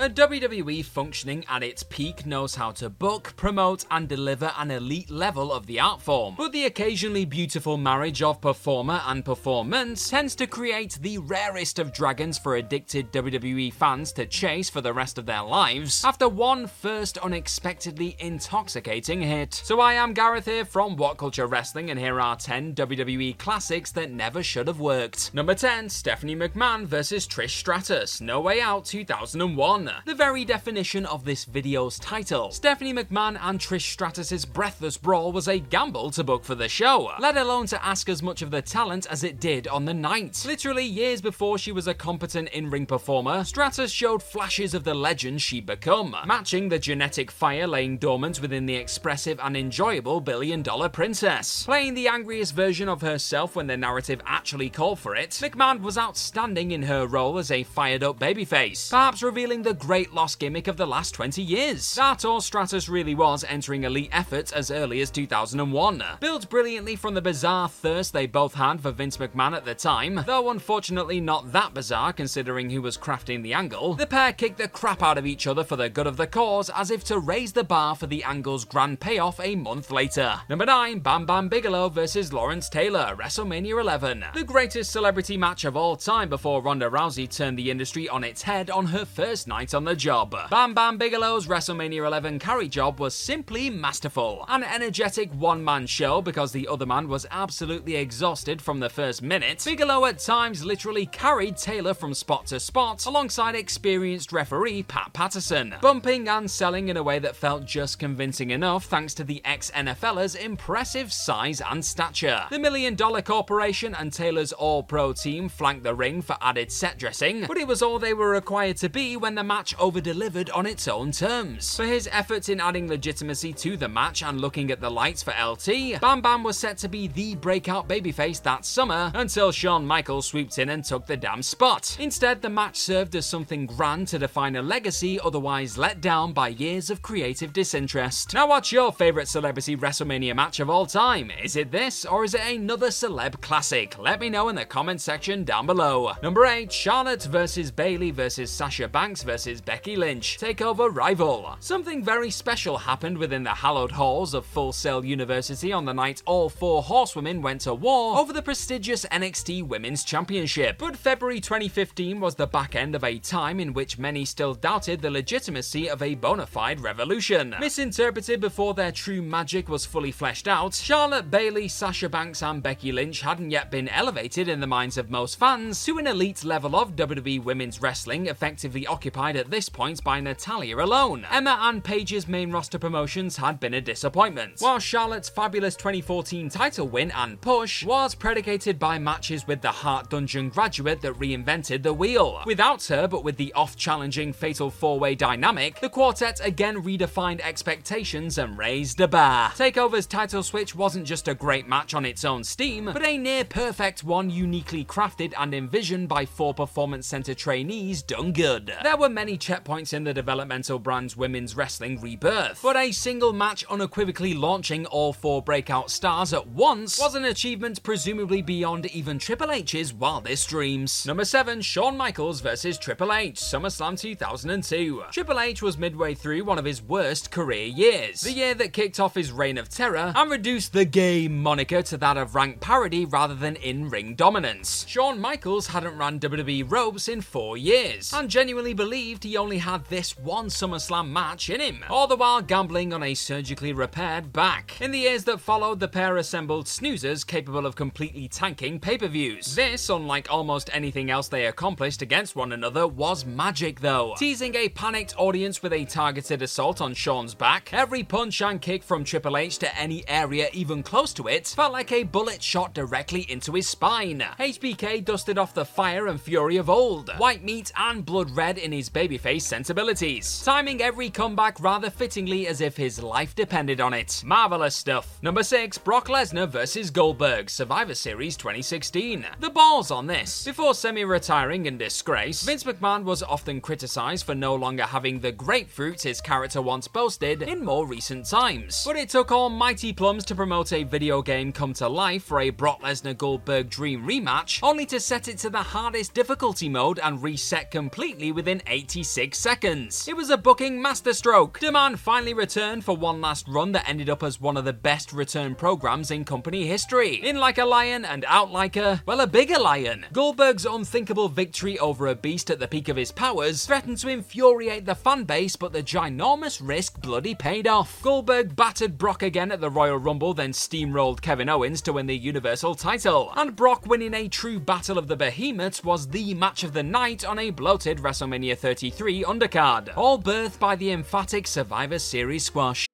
A WWE functioning at its peak knows how to book, promote, and deliver an elite level of the art form. But the occasionally beautiful marriage of performer and performance tends to create the rarest of dragons for addicted WWE fans to chase for the rest of their lives after one first unexpectedly intoxicating hit. So I am Gareth here from WhatCulture Wrestling, and here are 10 WWE classics that never should have worked. Number 10, Stephanie McMahon vs. Trish Stratus, No Way Out 2001. The very definition of this video's title, Stephanie McMahon and Trish Stratus' breathless brawl was a gamble to book for the show, let alone to ask as much of the talent as it did on the night. Literally years before she was a competent in-ring performer, Stratus showed flashes of the legend she'd become, matching the genetic fire laying dormant within the expressive and enjoyable billion-dollar princess. Playing the angriest version of herself when the narrative actually called for it, McMahon was outstanding in her role as a fired-up babyface, perhaps revealing the great loss gimmick of the last 20 years. That all Stratus really was entering elite efforts as early as 2001. Built brilliantly from the bizarre thirst they both had for Vince McMahon at the time, though unfortunately not that bizarre considering who was crafting the angle, the pair kicked the crap out of each other for the good of the cause, as if to raise the bar for the angle's grand payoff a month later. Number 9, Bam Bam Bigelow vs. Lawrence Taylor, WrestleMania 11. The greatest celebrity match of all time before Ronda Rousey turned the industry on its head on her first night on the job. Bam Bam Bigelow's WrestleMania 11 carry job was simply masterful. An energetic one-man show because the other man was absolutely exhausted from the first minute, Bigelow at times literally carried Taylor from spot to spot alongside experienced referee Pat Patterson, bumping and selling in a way that felt just convincing enough thanks to the ex-NFLer's impressive size and stature. The $1 Million Corporation and Taylor's all-pro team flanked the ring for added set dressing, but it was all they were required to be when the match over-delivered on its own terms. For his efforts in adding legitimacy to the match and looking at the lights for LT, Bam Bam was set to be the breakout babyface that summer until Shawn Michaels swooped in and took the damn spot. Instead, the match served as something grand to define a legacy otherwise let down by years of creative disinterest. Now what's your favourite celebrity WrestleMania match of all time? Is it this, or is it another celeb classic? Let me know in the comment section down below. Number 8, Charlotte vs. Bailey vs. Sasha Banks vs. Becky Lynch, Takeover Rival. Something very special happened within the hallowed halls of Full Sail University on the night all four horsewomen went to war over the prestigious NXT Women's Championship. But February 2015 was the back end of a time in which many still doubted the legitimacy of a bona fide revolution. Misinterpreted before their true magic was fully fleshed out, Charlotte, Bailey, Sasha Banks and Becky Lynch hadn't yet been elevated in the minds of most fans to an elite level of WWE women's wrestling, effectively occupied at this point by Natalia alone. Emma and Paige's main roster promotions had been a disappointment, while Charlotte's fabulous 2014 title win and push was predicated by matches with the Heart Dungeon graduate that reinvented the wheel. Without her, but with the off-challenging fatal four-way dynamic, the quartet again redefined expectations and raised the bar. Takeover's title switch wasn't just a great match on its own steam, but a near-perfect one uniquely crafted and envisioned by four performance center trainees done good. There were many checkpoints in the developmental brand's women's wrestling rebirth, but a single match unequivocally launching all four breakout stars at once was an achievement presumably beyond even Triple H's wildest dreams. Number 7, Shawn Michaels vs. Triple H, SummerSlam 2002. Triple H was midway through one of his worst career years, the year that kicked off his reign of terror and reduced the game moniker to that of rank parody rather than in-ring dominance. Shawn Michaels hadn't ran WWE ropes in 4 years, and genuinely believed believed he only had this one SummerSlam match in him, all the while gambling on a surgically repaired back. In the years that followed, the pair assembled snoozers capable of completely tanking pay-per-views. This, unlike almost anything else they accomplished against one another, was magic though. Teasing a panicked audience with a targeted assault on Shawn's back, every punch and kick from Triple H to any area even close to it felt like a bullet shot directly into his spine. HBK dusted off the fire and fury of old, white meat and blood red in his babyface sensibilities, timing every comeback rather fittingly as if his life depended on it. Marvelous stuff. Number 6, Brock Lesnar vs Goldberg, Survivor Series 2016. The balls on this. Before semi-retiring in disgrace, Vince McMahon was often criticised for no longer having the grapefruit his character once boasted in more recent times. But it took almighty plums to promote a video game come to life for a Brock Lesnar-Goldberg dream rematch, only to set it to the hardest difficulty mode and reset completely within 86 seconds. It was a booking masterstroke. Demand finally returned for one last run that ended up as one of the best return programs in company history. In like a lion and out like a bigger lion. Goldberg's unthinkable victory over a beast at the peak of his powers threatened to infuriate the fanbase, but the ginormous risk bloody paid off. Goldberg battered Brock again at the Royal Rumble, then steamrolled Kevin Owens to win the Universal title, and Brock winning a true battle of the behemoths was the match of the night on a bloated WrestleMania 33 undercard, all birthed by the emphatic Survivor Series squash.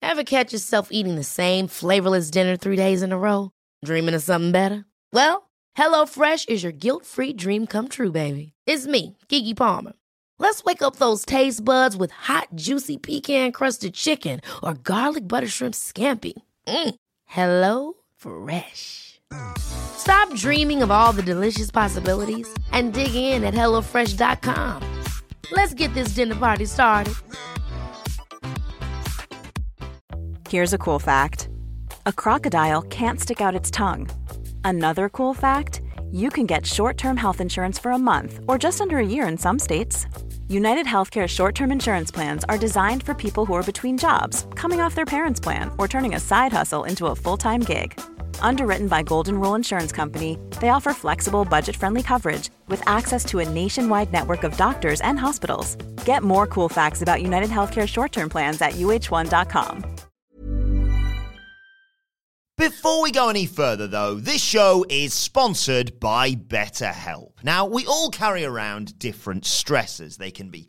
Ever catch yourself eating the same flavorless dinner 3 days in a row? Dreaming of something better? Well, HelloFresh is your guilt-free dream come true, baby. It's me, Keke Palmer. Let's wake up those taste buds with hot, juicy pecan-crusted chicken or garlic butter shrimp scampi. Hello Fresh. Stop dreaming of all the delicious possibilities and dig in at HelloFresh.com. Let's get this dinner party started. Here's a cool fact. A crocodile can't stick out its tongue. Another cool fact, you can get short-term health insurance for a month or just under a year in some states. UnitedHealthcare short-term insurance plans are designed for people who are between jobs, coming off their parents' plan, or turning a side hustle into a full-time gig. Underwritten by Golden Rule Insurance Company, they offer flexible, budget-friendly coverage with access to a nationwide network of doctors and hospitals. Get more cool facts about UnitedHealthcare short-term plans at uh1.com. Before we go any further, though, this show is sponsored by BetterHelp. Now, we all carry around different stressors. They can be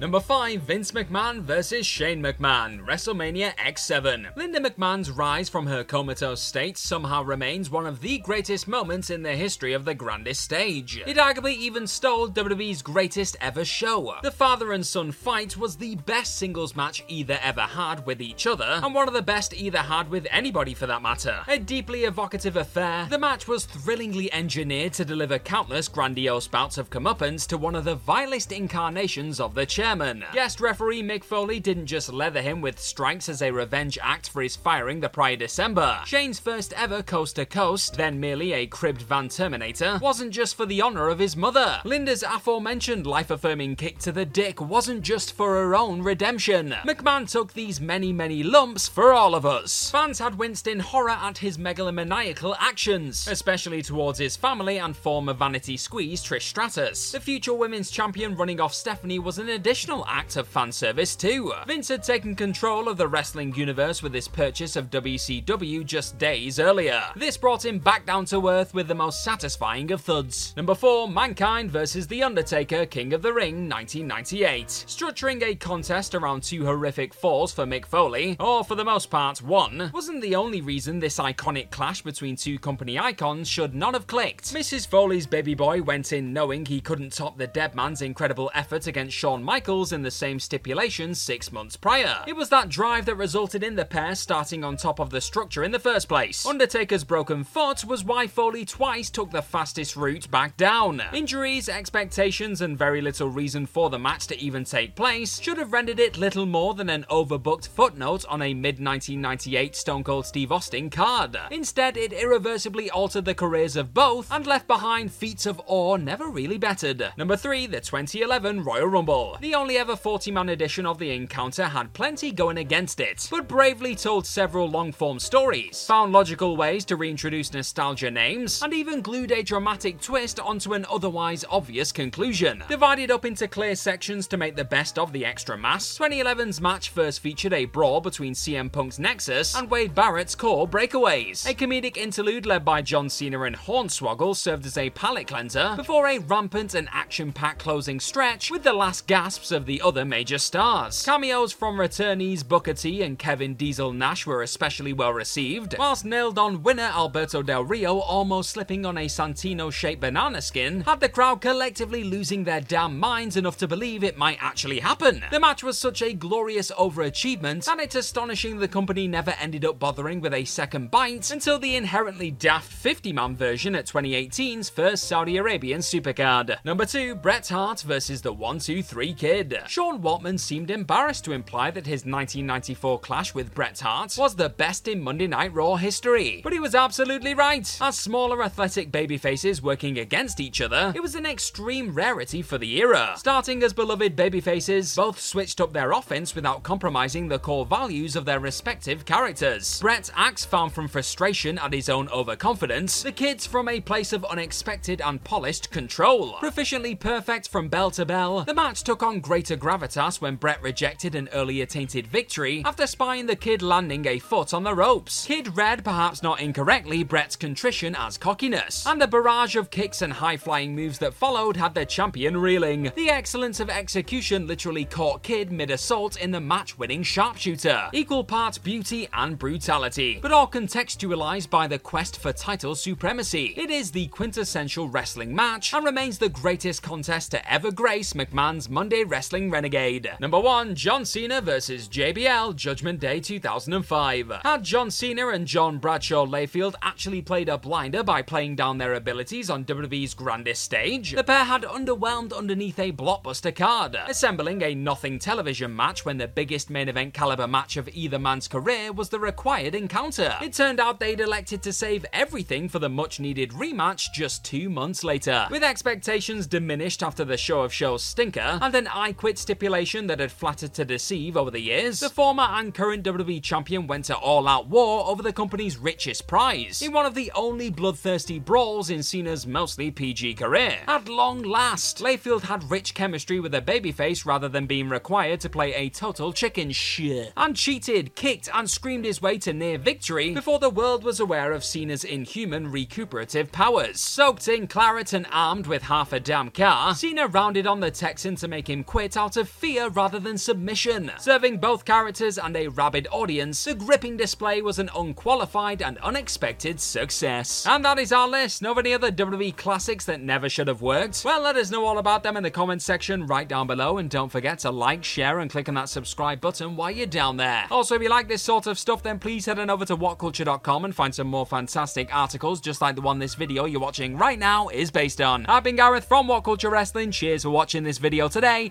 Number 5, Vince McMahon vs Shane McMahon, WrestleMania X7. Linda McMahon's rise from her comatose state somehow remains one of the greatest moments in the history of the grandest stage. It arguably even stole WWE's greatest ever show. The father and son fight was the best singles match either ever had with each other, and one of the best either had with anybody for that matter. A deeply evocative affair, the match was thrillingly engineered to deliver countless grandiose bouts of comeuppance to one of the vilest incarnations of the chairman. Guest referee Mick Foley didn't just leather him with strikes as a revenge act for his firing the prior December. Shane's first ever coast-to-coast, then merely a cribbed Van Terminator, wasn't just for the honour of his mother. Linda's aforementioned life-affirming kick to the dick wasn't just for her own redemption. McMahon took these many lumps for all of us. Fans had winced in horror at his megalomaniacal actions, especially towards his family and former Vanity Squeeze Trish Stratus. The future women's champion running off Stephanie was an additional act of fan service too. Vince had taken control of the wrestling universe with his purchase of WCW just days earlier. This brought him back down to earth with the most satisfying of thuds. Number 4, Mankind vs The Undertaker, King of the Ring, 1998. Structuring a contest around two horrific falls for Mick Foley, or for the most part one, wasn't the only reason this iconic clash between two company icons should not have clicked. Mrs. Foley's baby boy went in knowing he couldn't top the dead man's incredible effort against Shawn Michaels in the same stipulation 6 months prior. It was that drive that resulted in the pair starting on top of the structure in the first place. Undertaker's broken foot was why Foley twice took the fastest route back down. Injuries, expectations, and very little reason for the match to even take place should have rendered it little more than an overbooked footnote on a mid-1998 Stone Cold Steve Austin card. Instead, it irreversibly altered the careers of both and left behind feats of awe never really bettered. Number 3, the 2011 Royal Rumble. The only ever 40-man edition of the encounter had plenty going against it, but bravely told several long-form stories, found logical ways to reintroduce nostalgia names, and even glued a dramatic twist onto an otherwise obvious conclusion. Divided up into clear sections to make the best of the extra mass, 2011's match first featured a brawl between CM Punk's Nexus and Wade Barrett's core breakaways. A comedic interlude led by John Cena and Hornswoggle served as a palate cleanser before a rampant and action-packed closing stretch with the last gasps of the other major stars. Cameos from returnees Booker T and Kevin Diesel Nash were especially well received, whilst nailed-on winner Alberto Del Rio almost slipping on a Santino-shaped banana skin had the crowd collectively losing their damn minds enough to believe it might actually happen. The match was such a glorious overachievement, and it's astonishing the company never ended up bothering with a second bite until the inherently daft 50-man version at 2018's first Saudi Arabian supercard. Number 2, Bret Hart vs the 1-2-3 Kid. Sean Waltman seemed embarrassed to imply that his 1994 clash with Bret Hart was the best in Monday Night Raw history, but he was absolutely right. As smaller athletic babyfaces working against each other, it was an extreme rarity for the era. Starting as beloved babyfaces, both switched up their offense without compromising the core values of their respective characters. Bret's axe found from frustration at his own overconfidence, the Kid's from a place of unexpected and polished control. Proficiently perfect from bell to bell, the match took on greater gravitas when Bret rejected an earlier tainted victory after spying the Kid landing a foot on the ropes. Kid read, perhaps not incorrectly, Bret's contrition as cockiness, and the barrage of kicks and high-flying moves that followed had the champion reeling. The excellence of execution literally caught Kid mid-assault in the match-winning sharpshooter. Equal parts beauty and brutality, but all contextualized by the quest for title supremacy. It is the quintessential wrestling match and remains the greatest contest to ever grace McMahon's Monday Wrestling Renegade. Number 1, John Cena vs JBL, Judgment Day 2005. Had John Cena and John Bradshaw Layfield actually played a blinder by playing down their abilities on WWE's grandest stage, the pair had underwhelmed underneath a blockbuster card, assembling a nothing television match when the biggest main event caliber match of either man's career was the required encounter. It turned out they'd elected to save everything for the much-needed rematch just 2 months later. With expectations diminished after the show of shows stinker and an I Quit stipulation that had flattered to deceive over the years, the former and current WWE champion went to all-out war over the company's richest prize, in one of the only bloodthirsty brawls in Cena's mostly PG career. At long last, Layfield had rich chemistry with a babyface rather than being required to play a total chicken shit, and cheated, kicked, and screamed his way to near victory before the world was aware of Cena's inhuman recuperative powers. Soaked in claret and armed with half a damn car, Cena rounded on the Texan to make him quit out of fear rather than submission. Serving both characters and a rabid audience, the gripping display was an unqualified and unexpected success. And that is our list. Know of any other WWE classics that never should have worked? Well, let us know all about them in the comments section right down below, and don't forget to like, share, and click on that subscribe button while you're down there. Also, if you like this sort of stuff, then please head on over to whatculture.com and find some more fantastic articles just like the one this video you're watching right now is based on. I've been Gareth from What Culture Wrestling. Cheers for watching this video today,